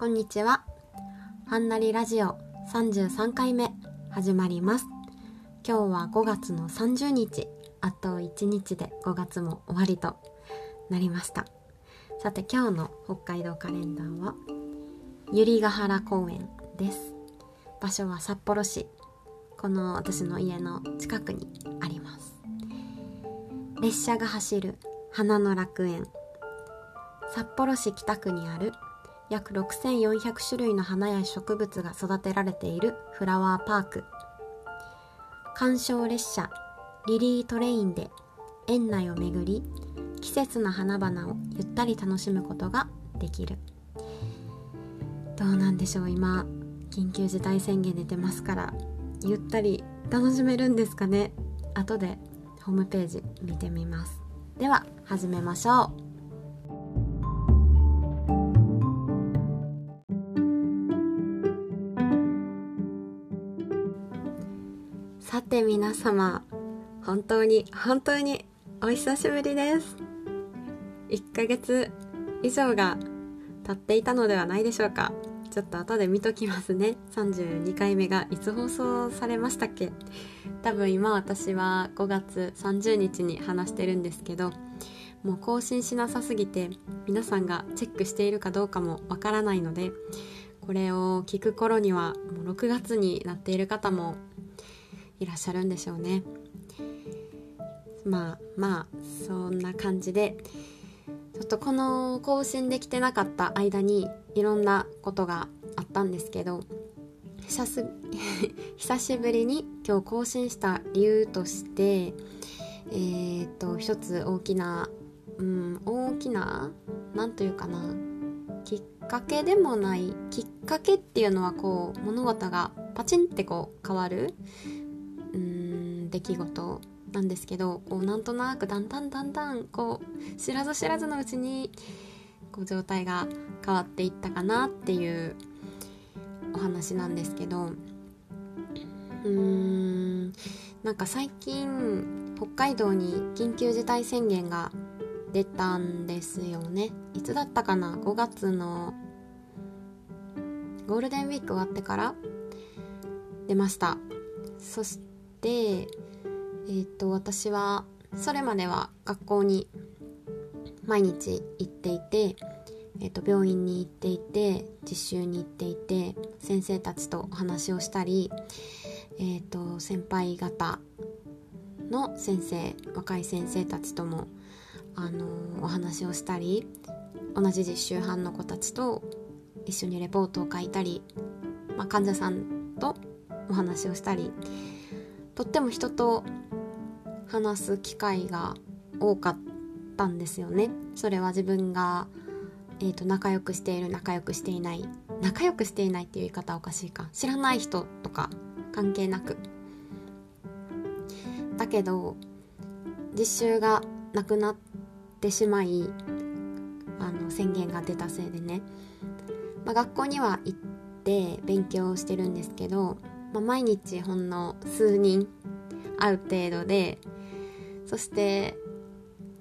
こんにちは。はんなりラジオ33回目始まります。今日は5月の30日、あと1日で5月も終わりとなりました。さて、今日の北海道カレンダーは百合ヶ原公園です。場所は札幌市、この私の家の近くにあります。列車が走る花の楽園。札幌市北区にある約6400種類の花や植物が育てられているフラワーパーク。観賞列車リリートレインで園内を巡り、季節の花々をゆったり楽しむことができる。どうなんでしょう、今緊急事態宣言出てますから、ゆったり楽しめるんですかね。後でホームページ見てみます。では始めましょう。さて皆様、本当にお久しぶりです。1ヶ月以上が経っていたのではないでしょうか。ちょっと後で見ときますね。32回目がいつ放送されましたっけ。多分今私は5月30日に話してるんですけど、もう更新しなさすぎて皆さんがチェックしているかどうかもわからないので、これを聞く頃にはもう6月になっている方もいらっしゃるんでしょうね。まあそんな感じで、ちょっとこの更新できてなかった間にいろんなことがあったんですけど、久しぶりに今日更新した理由として、一つ大きななんというかな、きっかけでもない、きっかけっていうのはこう物事がパチンってこう変わる出来事なんですけど、こうなんとなくだんだんこう知らずのうちにこう状態が変わっていったかなっていうお話なんですけど、なんか最近北海道に緊急事態宣言が出たんですよね。いつだったかな、5月のゴールデンウィーク終わってから出ました。そして私はそれまでは学校に毎日行っていて、病院に行っていて、実習に行っていて、先生たちとお話をしたり、先輩方の先生、若い先生たちとも、お話をしたり、同じ実習班の子たちと一緒にレポートを書いたり、患者さんとお話をしたり、とっても人と話す機会が多かったんですよね。それは自分が、仲良くしている、仲良くしていないっていう言い方はおかしいか、知らない人とか関係なく、だけど実習がなくなってしまい、宣言が出たせいでね、学校には行って勉強してるんですけど、毎日ほんの数人会う程度で、そして、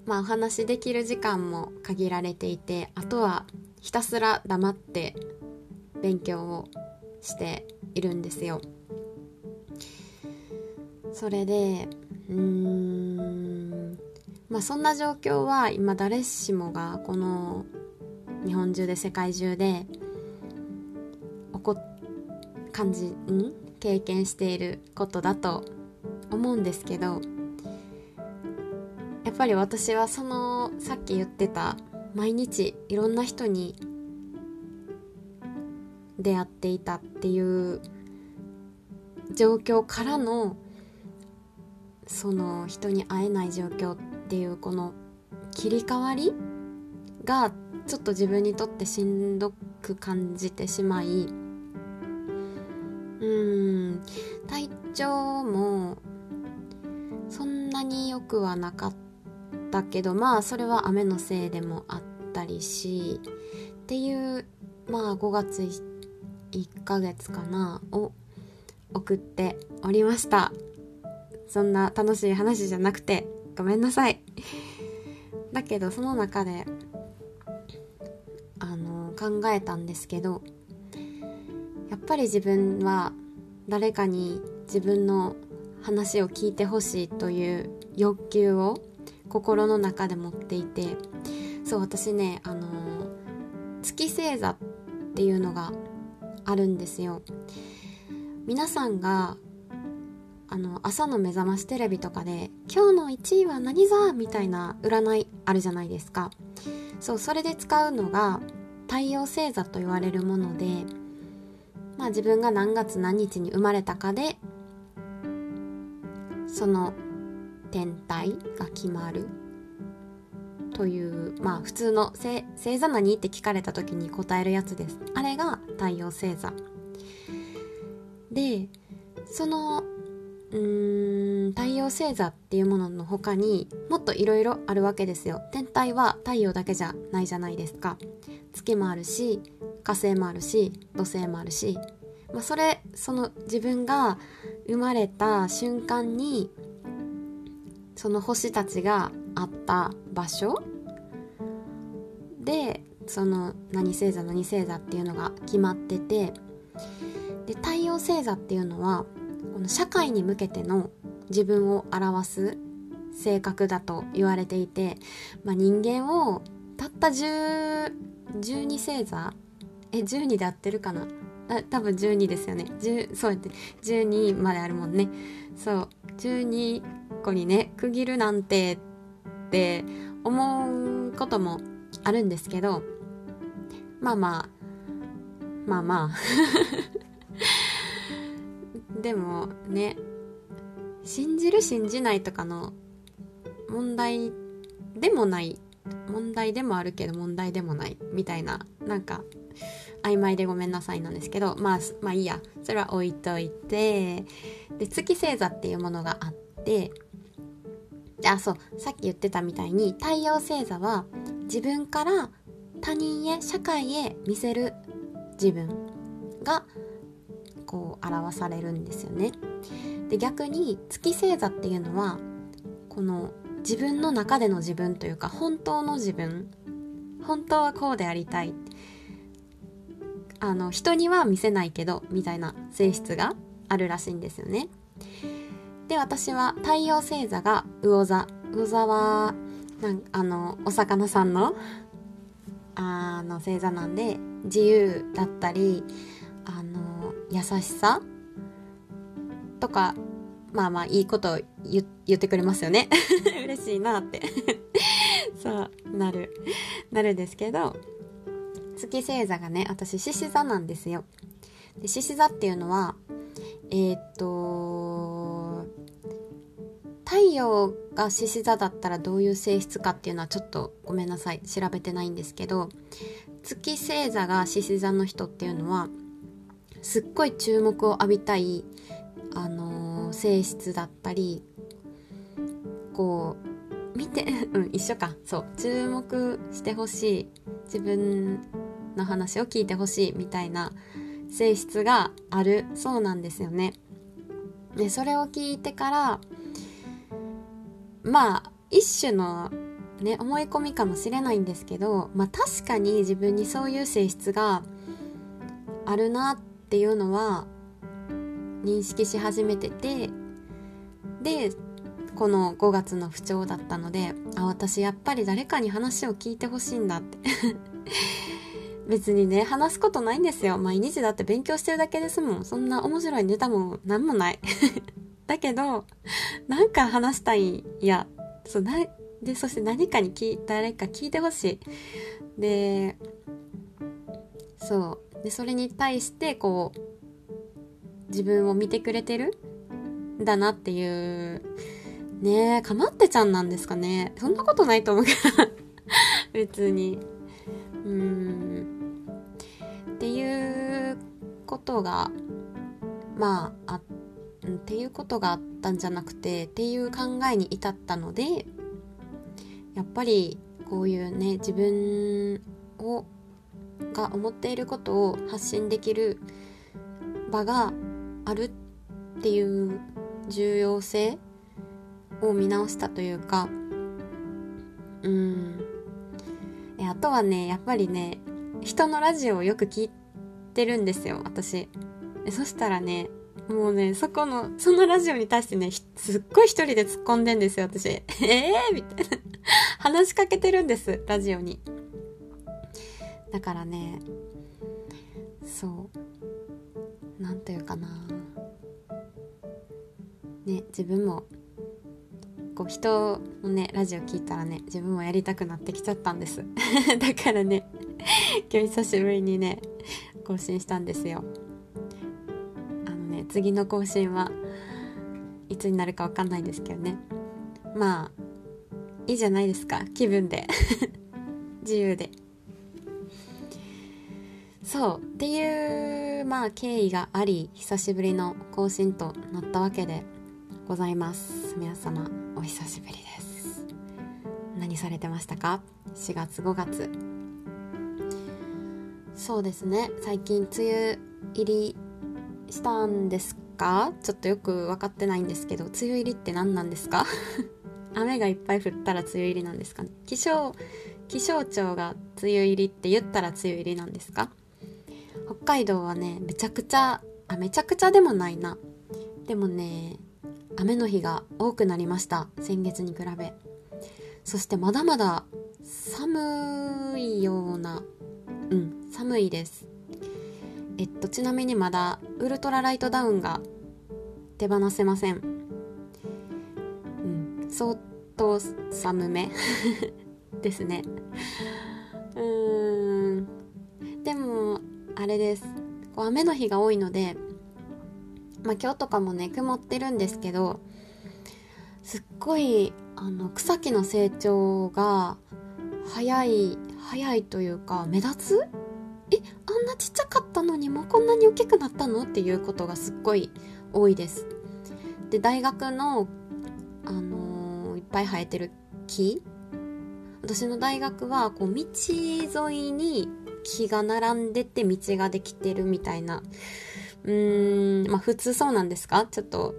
お話できる時間も限られていて、あとはひたすら黙って勉強をしているんですよ。それでそんな状況は今誰しもがこの日本中で世界中で経験していることだと思うんですけど、やっぱり私はそのさっき言ってた毎日いろんな人に出会っていたっていう状況からの、その人に会えない状況っていうこの切り替わりがちょっと自分にとってしんどく感じてしまい、体調もそんなに良くはなかったけど、それは雨のせいでもあったりしっていう、5月1ヶ月かなを送っておりました。そんな楽しい話じゃなくてごめんなさい。だけどその中で考えたんですけど、やっぱり自分は誰かに自分の話を聞いてほしいという欲求を心の中で持っていて、そう私ね、月星座っていうのがあるんですよ。皆さんが朝の目覚ましテレビとかで今日の1位は何座みたいな占いあるじゃないですか。そう、それで使うのが太陽星座と言われるもので、まあ自分が何月何日に生まれたかでその天体が決まるという、まあ普通の星座何って聞かれた時に答えるやつです。あれが太陽星座で、その太陽星座っていうものの他にもっといろいろあるわけですよ。天体は太陽だけじゃないじゃないですか。月もあるし、火星もあるし、土星もあるし、まあ、その自分が生まれた瞬間にその星たちがあった場所でその何星座何星座っていうのが決まってて、で太陽星座っていうのはこの社会に向けての自分を表す性格だと言われていて、まあ、人間をたった12星座12で合ってるかな、多分12ですよね。そうやって12まであるもんね。そう12個にね区切るなんてって思うこともあるんですけど、まあでもね、信じる信じないとかの問題でもない、問題でもあるけど問題でもないみたいな、なんか曖昧でごめんなさいなんですけど、まあいいや、それは置いといて、で月星座っていうものがあって、そうさっき言ってたみたいに太陽星座は自分から他人へ社会へ見せる自分がこう表されるんですよね。で逆に月星座っていうのはこの自分の中での自分というか本当の自分、本当はこうでありたい、人には見せないけどみたいな性質があるらしいんですよね。で私は太陽星座が魚座、魚座はお魚さんの星座なんで、自由だったり優しさとか、まあいいことを 言ってくれますよね嬉しいなってそうなるんですけど、月星座がね、私獅子座なんですよ。で獅子座っていうのは太陽が獅子座だったらどういう性質かっていうのはちょっとごめんなさい、調べてないんですけど、月星座が獅子座の人っていうのはすっごい注目を浴びたい、性質だったり、こう見て一緒か、そう注目してほしい、自分の話を聞いてほしいみたいな性質があるそうなんですよね。でそれを聞いてから一種のね思い込みかもしれないんですけど、確かに自分にそういう性質があるなってっていうのは認識し始めてて、でこの5月の不調だったので、私やっぱり誰かに話を聞いてほしいんだって別にね話すことないんですよ。毎日だって勉強してるだけですもん。そんな面白いネタもなんもないだけどなんか話したい、そして何かに誰か聞いてほしいで、そうそれに対してこう自分を見てくれてるんだなっていうね、かまってちゃんなんですかね。そんなことないと思うから別にっていうことがっていうことがあったんじゃなくてっていう考えに至ったので、やっぱりこういうね自分が思っていることを発信できる場があるっていう重要性を見直したというか、あとはねやっぱりね人のラジオをよく聞いてるんですよ、私。そしたらね、もうね、そのラジオに対してね、すっごい一人で突っ込んでんですよ、私。みたいな。話しかけてるんです、ラジオに。だからね、そう、なんというかな。ね、自分も、こう人のね、ラジオ聞いたらね、自分もやりたくなってきちゃったんです。だからね、今日久しぶりにね、更新したんですよ。次の更新はいつになるか分かんないんですけどね。まあいいじゃないですか、気分で自由で。そうっていう経緯があり、久しぶりの更新となったわけでございます。皆様お久しぶりです。何されてましたか？4月5月。そうですね、最近梅雨入りしたんですか？ちょっとよく分かってないんですけど、梅雨入りって何なんですか？雨がいっぱい降ったら梅雨入りなんですかね？気象庁が梅雨入りって言ったら梅雨入りなんですか？北海道はね、めちゃくちゃでもないな。でもね、雨の日が多くなりました、先月に比べ。そしてまだまだ寒いような、寒いです。ちなみにまだウルトラライトダウンが手放せません。相当寒めですね。でもあれです。こう雨の日が多いので、今日とかもね曇ってるんですけど、すっごい草木の成長が早いというか目立つ。あんなちっちゃかったのにもうこんなに大きくなったのっていうことがすっごい多いです。で、大学の、いっぱい生えてる木、私の大学はこう道沿いに木が並んでて道ができてるみたいな。普通そうなんですか？ちょっと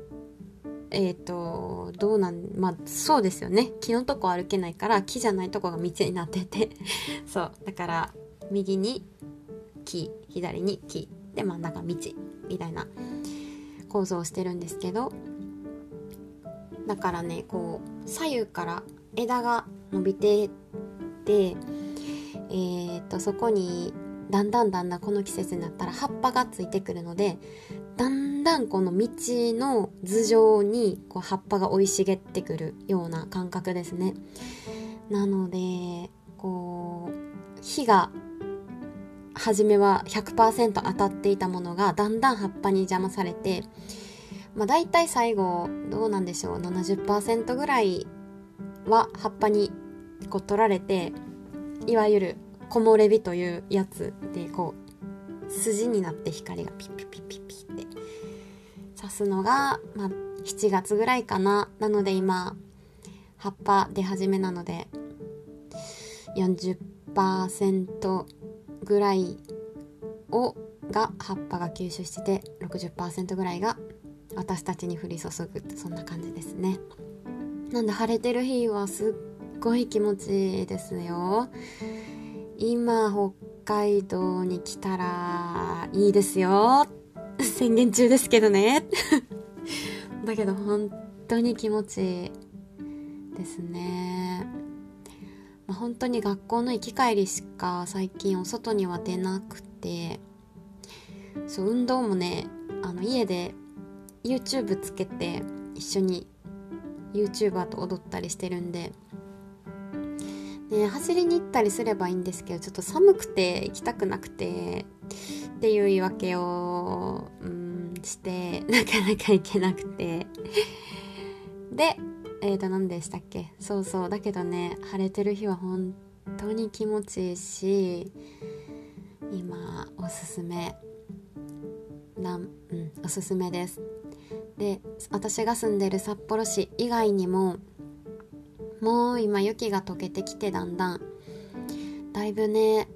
どうなん、そうですよね。木のとこ歩けないから木じゃないとこが道になっててそうだから右に木、左に木で真ん中道みたいな構造をしてるんですけど、だからね、こう左右から枝が伸びてて、そこにだんだんこの季節になったら葉っぱがついてくるので、だんだんこの道の頭上にこう葉っぱが生い茂ってくるような感覚ですね。なのでこう火が初めは 100% 当たっていたものがだんだん葉っぱに邪魔されて、だいたい最後どうなんでしょう、 70% ぐらいは葉っぱにこう取られて、いわゆる木漏れ日というやつでこう筋になって光がピッピッピッピッピッって刺すのが、7月ぐらいかな。なので今葉っぱ出始めなので 40% ぐらいが葉っぱが吸収してて、 60% ぐらいが私たちに降り注ぐって、そんな感じですね。なんで晴れてる日はすっごい気持ちいいですよ。今北海道に来たらいいですよ、宣言中ですけどねだけど本当に気持ちいいですね。本当に学校の行き帰りしか最近お外には出なくて、そう運動もね、家で YouTube つけて一緒に YouTuber と踊ったりしてるんで、ね、走りに行ったりすればいいんですけど、ちょっと寒くて行きたくなくてっていう言い訳をしてなかなか行けなくてで何でしたっけ？そうだけどね、晴れてる日は本当に気持ちいいし、今おすすめおすすめです。で、私が住んでる札幌市以外にももう今雪が溶けてきて、だいぶね、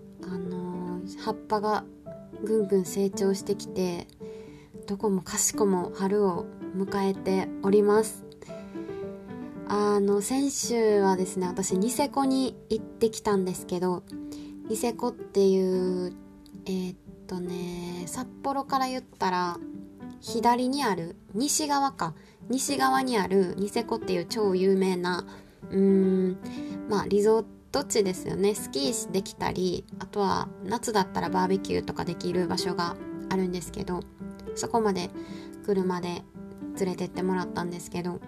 葉っぱがぐんぐん成長してきて、どこもかしこも春を迎えております。先週はですね、私ニセコに行ってきたんですけど、ニセコっていう札幌から言ったら左にある西側にあるニセコっていう超有名なリゾート地ですよね。スキーできたり、あとは夏だったらバーベキューとかできる場所があるんですけど、そこまで車で連れてってもらったんですけど、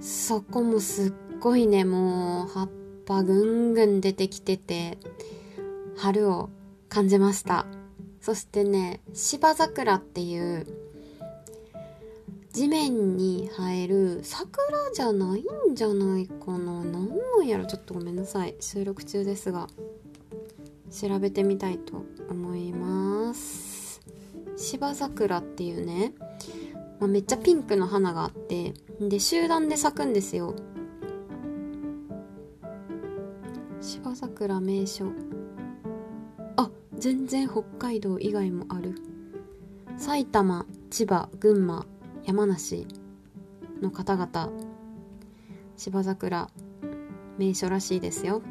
そこもすっごいね、もう葉っぱぐんぐん出てきてて春を感じました。そしてね、芝桜っていう地面に生える桜じゃないんじゃないかな、何なんやろ、ちょっとごめんなさい、収録中ですが調べてみたいと思います。芝桜っていうね、めっちゃピンクの花があって、で集団で咲くんですよ。芝桜名所、あ、全然北海道以外もある。埼玉、千葉、群馬、山梨の方々、芝桜名所らしいですよ。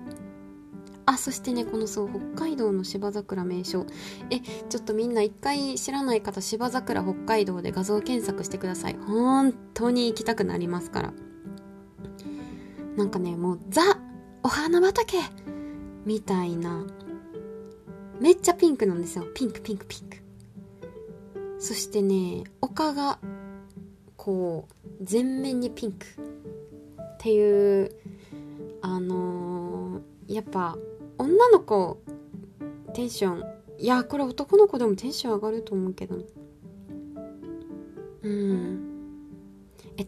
あ、そしてね、この北海道の芝桜名所、ちょっとみんな一回知らない方、芝桜北海道で画像検索してください。本当に行きたくなりますから。なんかね、もうザお花畑みたいな、めっちゃピンクなんですよ。ピンクピンクピンク。そしてね、丘がこう全面にピンクっていう、やっぱ女の子テンション、いやこれ男の子でもテンション上がると思うけど、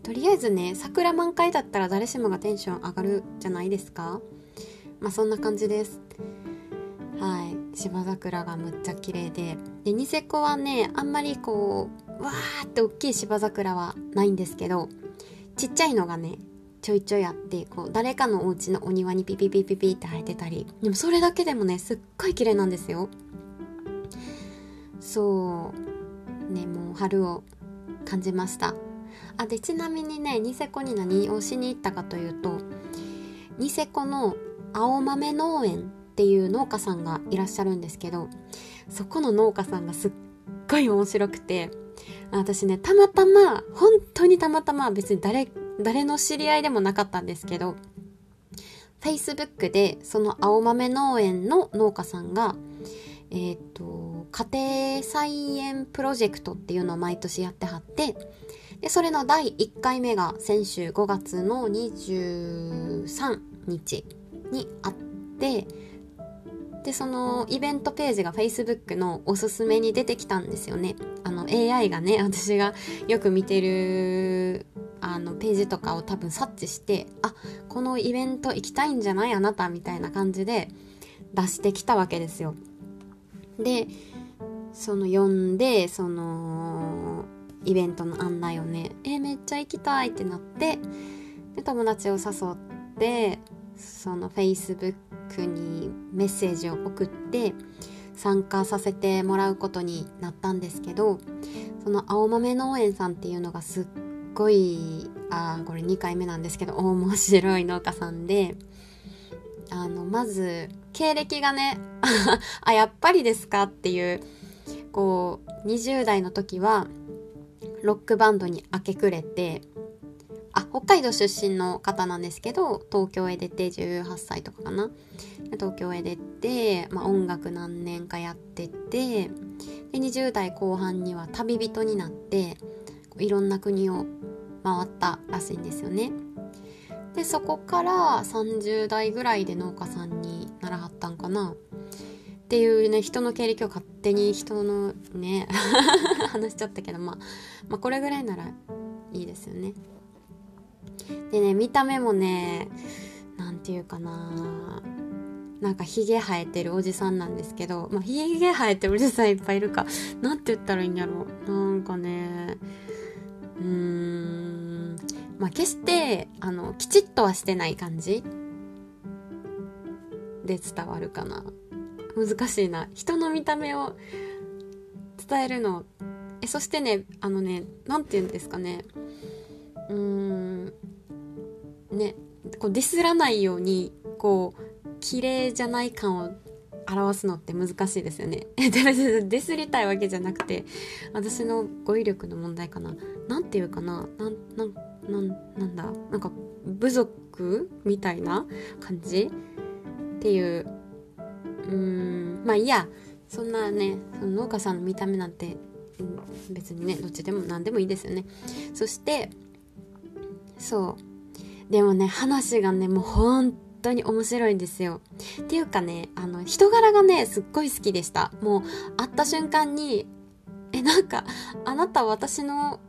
とりあえずね、桜満開だったら誰しもがテンション上がるじゃないですか。そんな感じです。はい、芝桜がむっちゃ綺麗で、でニセコはね、あんまりこうわーって大きい芝桜はないんですけど、ちっちゃいのがねちょいちょいあって、こう誰かのお家のお庭にピピピピピって生えてたり、でもそれだけでもねすっごい綺麗なんですよ。そうね、もう春を感じました。でちなみにね、ニセコに何をしに行ったかというと、ニセコの青豆農園っていう農家さんがいらっしゃるんですけど、そこの農家さんがすっごい面白くて、私ね、たまたま、本当にたまたま、別に誰の知り合いでもなかったんですけど、 Facebook でその青豆農園の農家さんが家庭菜園プロジェクトっていうのを毎年やってはって、でそれの第1回目が先週5月の23日にあって、でそのイベントページが Facebook のおすすめに出てきたんですよね。AI がね、私がよく見てるページとかを多分察知して、あ、このイベント行きたいんじゃないあなたみたいな感じで出してきたわけですよ。で呼んで、そのイベントの案内をね、めっちゃ行きたいってなって、で友達を誘って、その Facebook にメッセージを送って参加させてもらうことになったんですけど、その青豆農園さんっていうのがすっごい、これ2回目なんですけど、面白い農家さんで、まず経歴がねあ、やっぱりですかっていう、こう20代の時はロックバンドに明け暮れて、北海道出身の方なんですけど、東京へ出て18歳とかかな、東京へ出て、音楽何年かやってて、で20代後半には旅人になっていろんな国を回ったらしいんですよね。でそこから30代ぐらいで農家さんにならはったんかなっていうね、人の経歴を勝手に人のね話しちゃったけど、これぐらいならいいですよね。でね、見た目もね、なんていうかな、なんかひげ生えてるおじさんなんですけど、ひげ生えてるおじさんいっぱいいるか、なんて言ったらいいんだろう、なんかね、決してきちっとはしてない感じで伝わるかな。難しいな、人の見た目を伝えるの。そしてね、なんて言うんですかね、ね、こうディスらないように、こう綺麗じゃない感を表すのって難しいですよね。ディスりたいわけじゃなくて、私の語彙力の問題かな。なんていうかな、なんか部族みたいな感じっていう。まあいや、そんなね、その農家さんの見た目なんて別にね、どっちでも何でもいいですよね。そして、そう。でもね、話がね、もう本当に面白いんですよ。っていうかね、人柄がね、すっごい好きでした。もう会った瞬間に、なんかあなた私の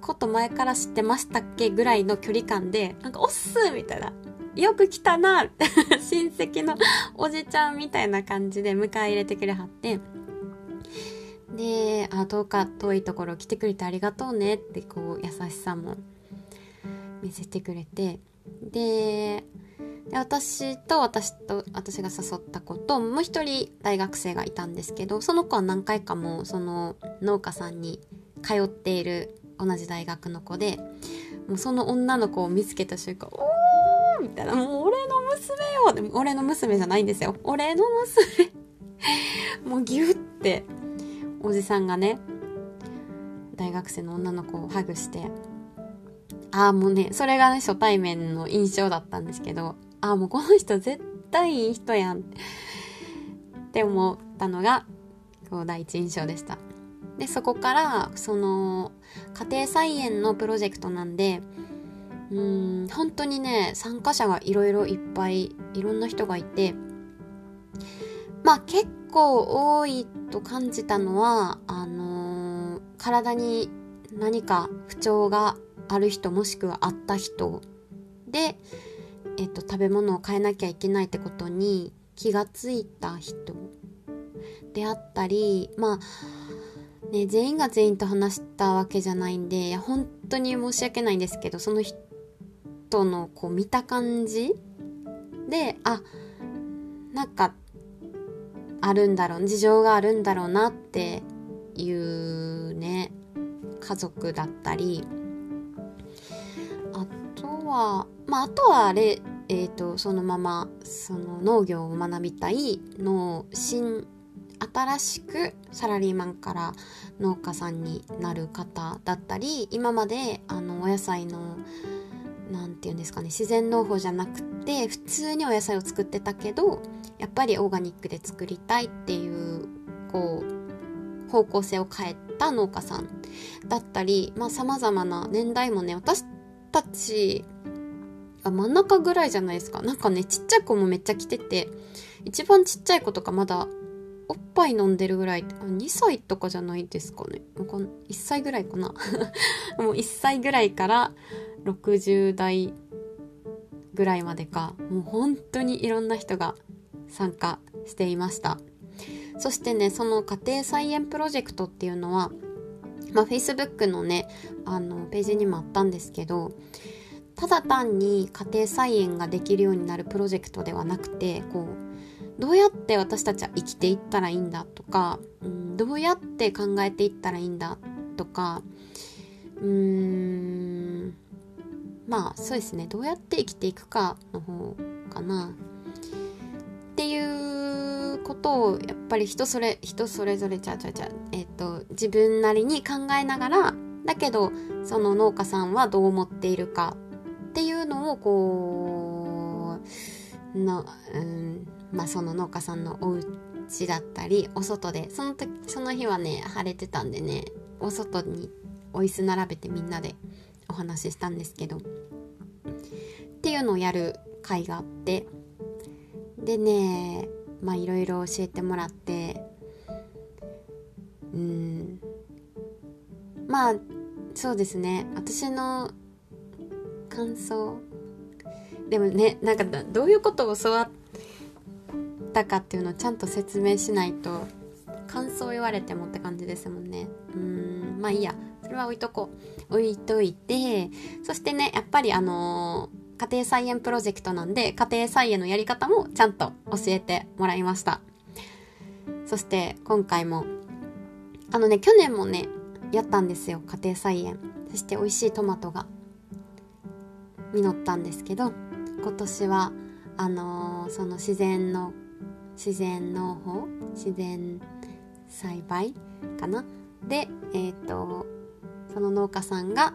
こと前から知ってましたっけぐらいの距離感で、なんかおっすーみたいな、よく来たな親戚のおじちゃんみたいな感じで迎え入れてくれはって、で、あ、遠いところ来てくれてありがとうねってこう優しさも見せてくれて、で私が誘った子ともう一人大学生がいたんですけど、その子は何回かもその農家さんに通っている同じ大学の子で、もうその女の子を見つけた瞬間、おーみたいな、もう俺の娘よ。俺の娘じゃないんですよ、俺の娘もうギュっておじさんがね、大学生の女の子をハグして、あーもうね、それがね初対面の印象だったんですけど、あ、もうこの人絶対いい人やんって思ったのがこう第一印象でした。で、そこからその家庭菜園のプロジェクトなんで、本当にね、参加者がいろいろいっぱい、いろんな人がいて、まあ結構多いと感じたのは、体に何か不調がある人、もしくはあった人で、食べ物を変えなきゃいけないってことに気がついた人であったり、まあ、ね、全員が全員と話したわけじゃないんで、本当に申し訳ないんですけど、その人のこう見た感じで、あ、なんかあるんだろう、事情があるんだろうなっていうね、家族だったり、あとはそのままその農業を学びたい新しくサラリーマンから農家さんになる方だったり、今までお野菜のなんていうんですかね、自然農法じゃなくて普通にお野菜を作ってたけど、やっぱりオーガニックで作りたいっていうこう方向性を変えた農家さんだったり、まあ様々な年代もね、私たち真ん中ぐらいじゃないですか。なんかね、ちっちゃい子もめっちゃ来てて、一番ちっちゃい子とかまだおっぱい飲んでるぐらい、2歳とかじゃないですかね、1歳ぐらいかなもう1歳ぐらいから60代ぐらいまでか、もう本当にいろんな人が参加していました。そしてね、その家庭菜園プロジェクトっていうのは、まあ、Facebook のね、ページにもあったんですけど、ただ単に家庭菜園ができるようになるプロジェクトではなくて、こうどうやって私たちは生きていったらいいんだとか、どうやって考えていったらいいんだとか、まあそうですね、どうやって生きていくかの方かなっていうことを、やっぱり人それぞれ自分なりに考えながら、だけどその農家さんはどう思っているかっていうのをこうまあその農家さんのお家だったり、お外でその日はね晴れてたんでね、お外にお椅子並べてみんなでお話ししたんですけど、っていうのをやる会があって、でね、まあいろいろ教えてもらって、まあそうですね、私の感想でもね、なんかどういうことを教わったかっていうのをちゃんと説明しないと、感想を言われてもって感じですもんね。まあいいや、それは置いといて、そしてね、やっぱり家庭菜園プロジェクトなんで、家庭菜園のやり方もちゃんと教えてもらいました。そして今回も去年もねやったんですよ、家庭菜園。そして美味しいトマトが実ったんですけど、今年はその自然栽培かなで、その農家さんが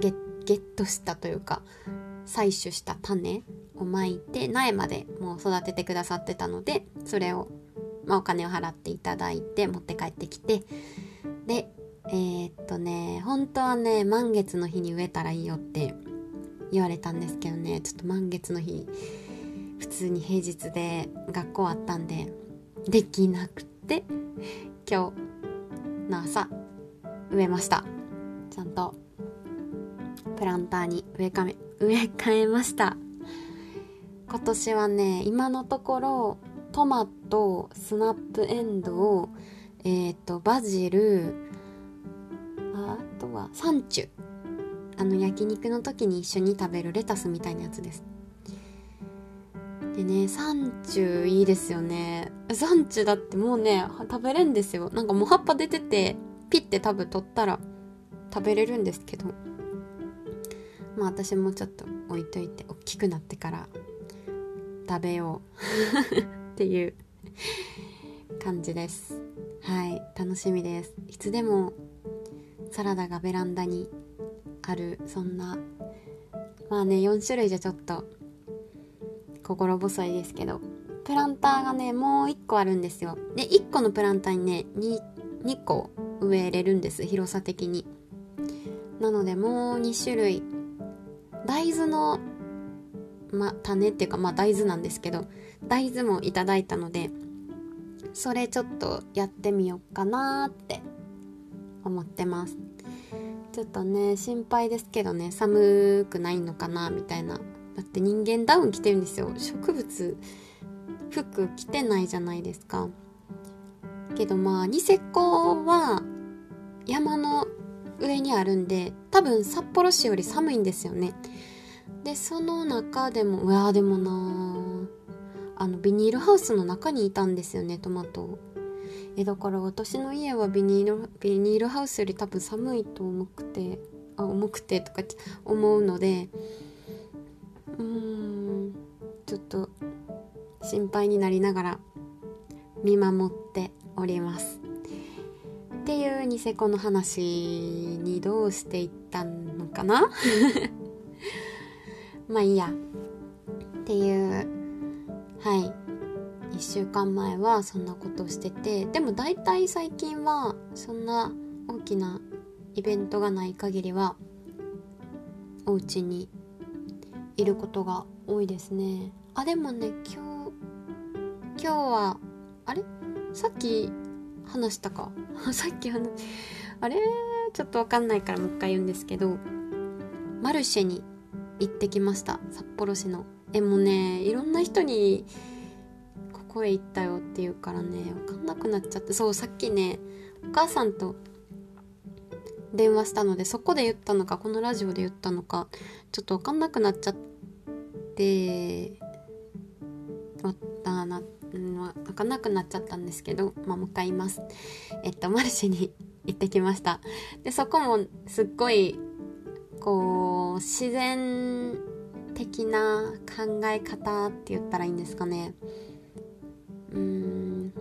ゲットしたというか採取した種をまいて苗までもう育ててくださってたので、それを、お金を払っていただいて持って帰ってきて、で本当はね満月の日に植えたらいいよって言われたんですけどね、ちょっと満月の日普通に平日で学校あったんでできなくて、今日の朝植えました。ちゃんとプランターに植え替えました。今年はね今のところトマト、スナップエンド、バジル、あとはサンチュ、焼肉の時に一緒に食べるレタスみたいなやつです。でね、サンチュいいですよね。サンチュだってもうね食べれんですよ。なんかもう葉っぱ出ててピッて多分取ったら食べれるんですけど、私もちょっと置いといて大きくなってから食べようっていう感じです。はい、楽しみです。いつでもサラダがベランダにある、そんな4種類じゃちょっと心細いですけど、プランターがねもう1個あるんですよ。で1個のプランターにね 2個植えれるんです、広さ的に。なのでもう2種類大豆の種っていうか大豆なんですけど、大豆もいただいたのでそれちょっとやってみようかなって思ってます。ちょっとね心配ですけどね、寒くないのかなみたいな。だって人間ダウン着てるんですよ、植物服着てないじゃないですか。けどニセコは山の上にあるんで多分札幌市より寒いんですよね。でその中でもビニールハウスの中にいたんですよね、トマト。だから私の家はビニールハウスより多分寒いと重くてとかって思うので、ちょっと心配になりながら見守っておりますっていうニセコの話にどうしていったのかないいやっていう1週間前はそんなことしてて、でもだいたい最近はそんな大きなイベントがない限りはお家にいることが多いですね。でもね今日はさっき話したかさっきちょっとわかんないからもう一回言うんですけど、マルシェに行ってきました、札幌市の。もうねいろんな人にここへ行ったよっていうからねわかんなくなっちゃって、そうさっきねお母さんと電話したのでそこで言ったのかこのラジオで言ったのかちょっとわかんなくなっちゃってわかんなくなっちゃったんですけど、もう一回言います。マルシェに行ってきました。でそこもすっごいこう自然的な考え方って言ったらいいんですかね。苗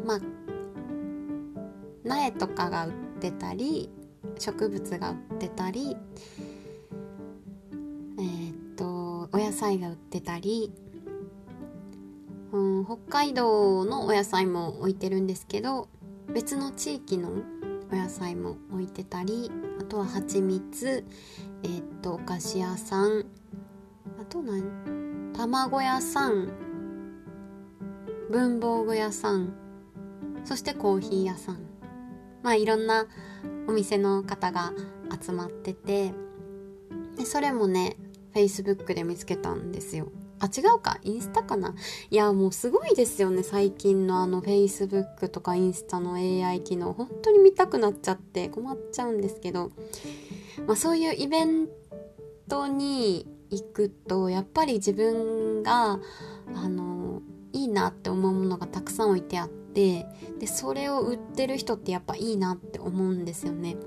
とかが売ってたり植物が売ってたりお野菜が売ってたり、北海道のお野菜も置いてるんですけど別の地域のお野菜も置いてたり、あとは蜂蜜、お菓子屋さん、あと卵屋さん、文房具屋さん、そしてコーヒー屋さん、いろんなお店の方が集まってて、でそれもね Facebook で見つけたんですよ。違うかインスタかな。いやもうすごいですよね最近のFacebook とかインスタの AI 機能、本当に見たくなっちゃって困っちゃうんですけど、そういうイベントに行くとやっぱり自分がいいなって思うものがたくさん置いてあって、でそれを売ってる人ってやっぱいいなって思うんですよね。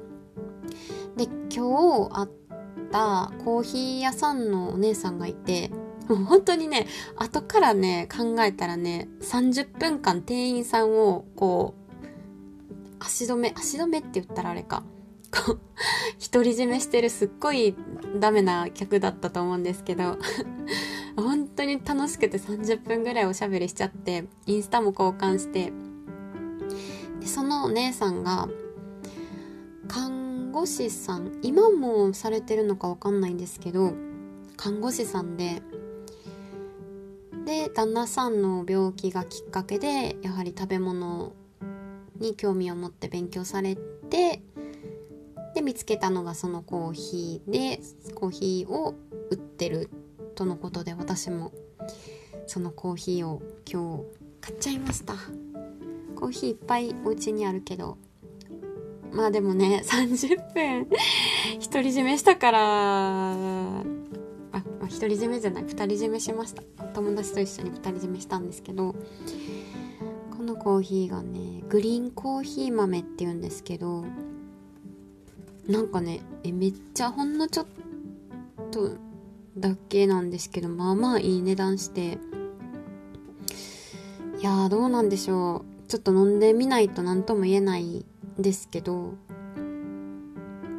で今日会ったコーヒー屋さんのお姉さんがいて、もう本当にね、後からね、考えたらね、30分間店員さんをこう、足止めって言ったらあれか。独り占めしてるすっごいダメな客だったと思うんですけど本当に楽しくて30分ぐらいおしゃべりしちゃって、インスタも交換して、でそのお姉さんが看護師さん、今もされてるのか分かんないんですけど、看護師さんで旦那さんの病気がきっかけでやはり食べ物に興味を持って勉強されて、で見つけたのがそのコーヒーで、コーヒーを売ってるとのことで、私もそのコーヒーを今日買っちゃいました。コーヒーいっぱいお家にあるけど、まあでもね、30分独り占めしたから、独り占めじゃない、二人占めしました。友達と一緒に二人占めしたんですけど、このコーヒーがね、グリーンコーヒー豆っていうんですけど、なんかね、めっちゃほんのちょっとだけなんですけど、まあまあいい値段して、いやーどうなんでしょう、ちょっと飲んでみないと何とも言えないんですけど、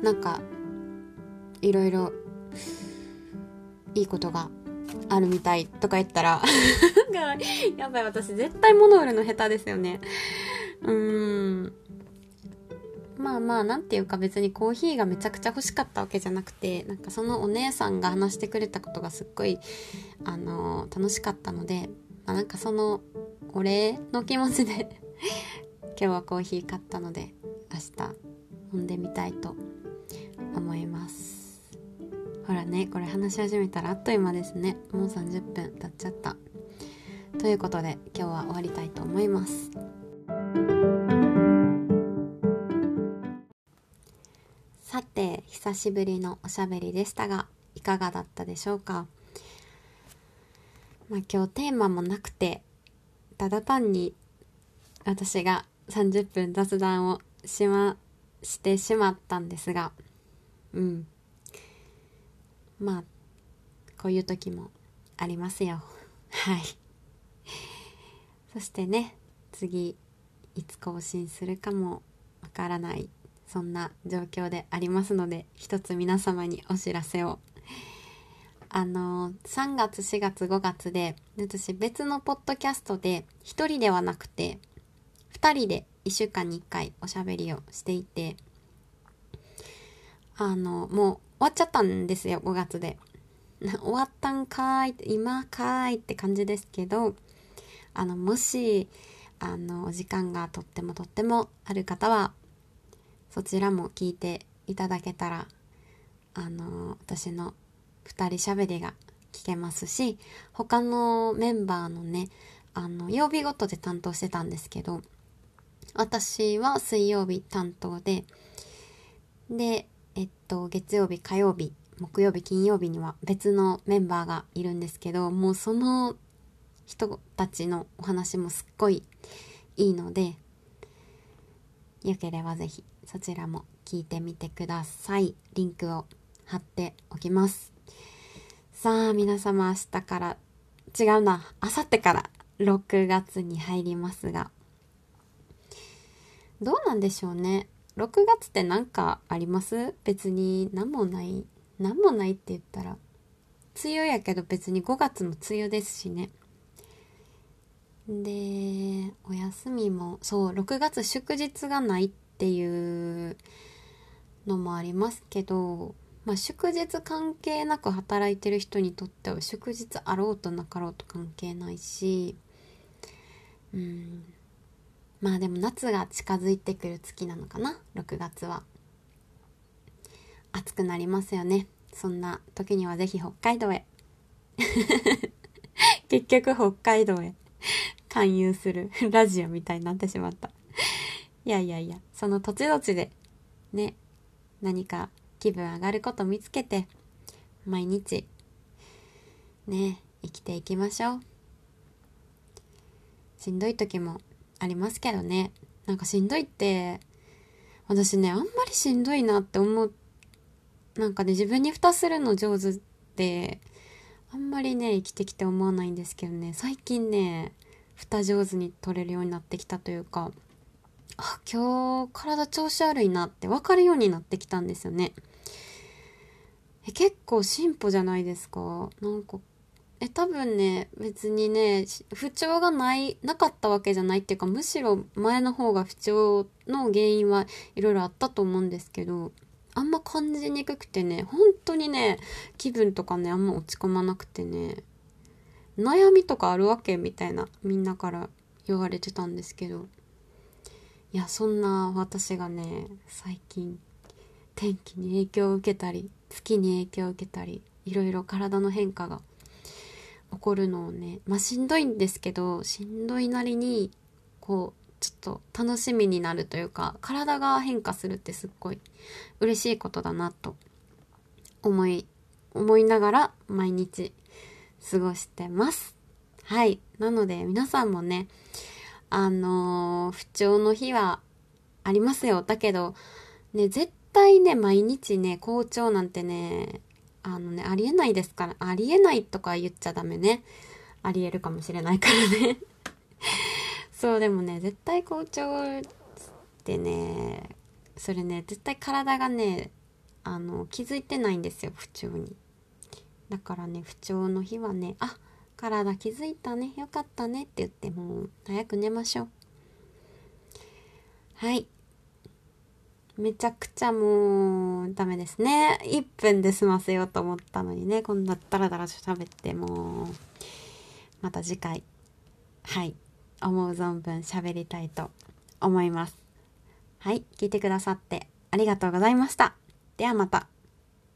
なんかいろいろいいことがあるみたいとか言ったらやばい、私絶対物売るの下手ですよね。まあまあ、なんていうか、別にコーヒーがめちゃくちゃ欲しかったわけじゃなくて、なんかそのお姉さんが話してくれたことがすっごい楽しかったので、まあ、なんかそのお礼の気持ちで今日はコーヒー買ったので、明日飲んでみたいと思います。ほらね、これ話し始めたらあっという間ですね。もう30分経っちゃった。ということで今日は終わりたいと思います。さて、久しぶりのおしゃべりでしたが、いかがだったでしょうか。まあ、今日テーマもなくて、ただ単に私が30分雑談をしてしまったんですが、まあこういう時もありますよ。はい。そしてね、次いつ更新するかもわからない、そんな状況でありますので、一つ皆様にお知らせを。3月、4月、5月で、私別のポッドキャストで、一人ではなくて、二人で1週間に1回おしゃべりをしていて、もう終わっちゃったんですよ、5月で。終わったんかーい、今かーいって感じですけど、もし、お時間がとってもとってもある方は、そちらも聞いていただけたら、私の2人しゃべりが聞けますし、他のメンバーのね、曜日ごとで担当してたんですけど、私は水曜日担当で、で、月曜日、火曜日、木曜日、金曜日には別のメンバーがいるんですけど、もうその人たちのお話もすっごいいいので、よければぜひそちらも聞いてみてください。リンクを貼っておきます。さあ皆様、明日から明後日から6月に入りますが、どうなんでしょうね。6月って何かあります？別に何もないって言ったら梅雨やけど、別に5月も梅雨ですしね。で、お休みも、そう、6月祝日がないっていうのもありますけど、まあ、祝日関係なく働いてる人にとっては祝日あろうとなかろうと関係ないし、まあでも夏が近づいてくる月なのかな、6月は。暑くなりますよね。そんな時にはぜひ北海道へ結局北海道へ勧誘するラジオみたいになってしまった。いや、その土地土地でね、何か気分上がること見つけて、毎日ね、生きていきましょう。しんどい時もありますけどね。なんかしんどいって、私ね、あんまりしんどいなって思う、なんかね、自分に蓋するの上手で、あんまりね生きてきて思わないんですけどね、最近ね蓋上手に取れるようになってきたというか、あ、今日体調子悪いなって分かるようになってきたんですよね。結構進歩じゃないですか。なんか多分ね別にね不調がなかったわけじゃないっていうか、むしろ前の方が不調の原因はいろいろあったと思うんですけど、あんま感じにくくてね、本当にね気分とかねあんま落ち込まなくてね、悩みとかあるわけみたいなみんなから言われてたんですけど、いやそんな私がね最近天気に影響を受けたり月に影響を受けたりいろいろ体の変化が起こるのをね、まあしんどいんですけど、しんどいなりにこうちょっと楽しみになるというか、体が変化するってすっごい嬉しいことだなと思いながら毎日過ごしてます。はい。なので皆さんもね不調の日はありますよ。だけどね絶対ね毎日ね好調なんてねありえないですから、ありえないとか言っちゃダメね、ありえるかもしれないからねそうでもね絶対好調ってね、それね絶対体がね気づいてないんですよ、不調に。だからね不調の日はね、あ、体気づいたね、よかったねって言ってもう早く寝ましょう。はい。めちゃくちゃもうダメですね。1分で済ませようと思ったのにね、こんなダラダラと喋ってもう、また次回はい思う存分喋りたいと思います。はい。聞いてくださってありがとうございました。ではまた。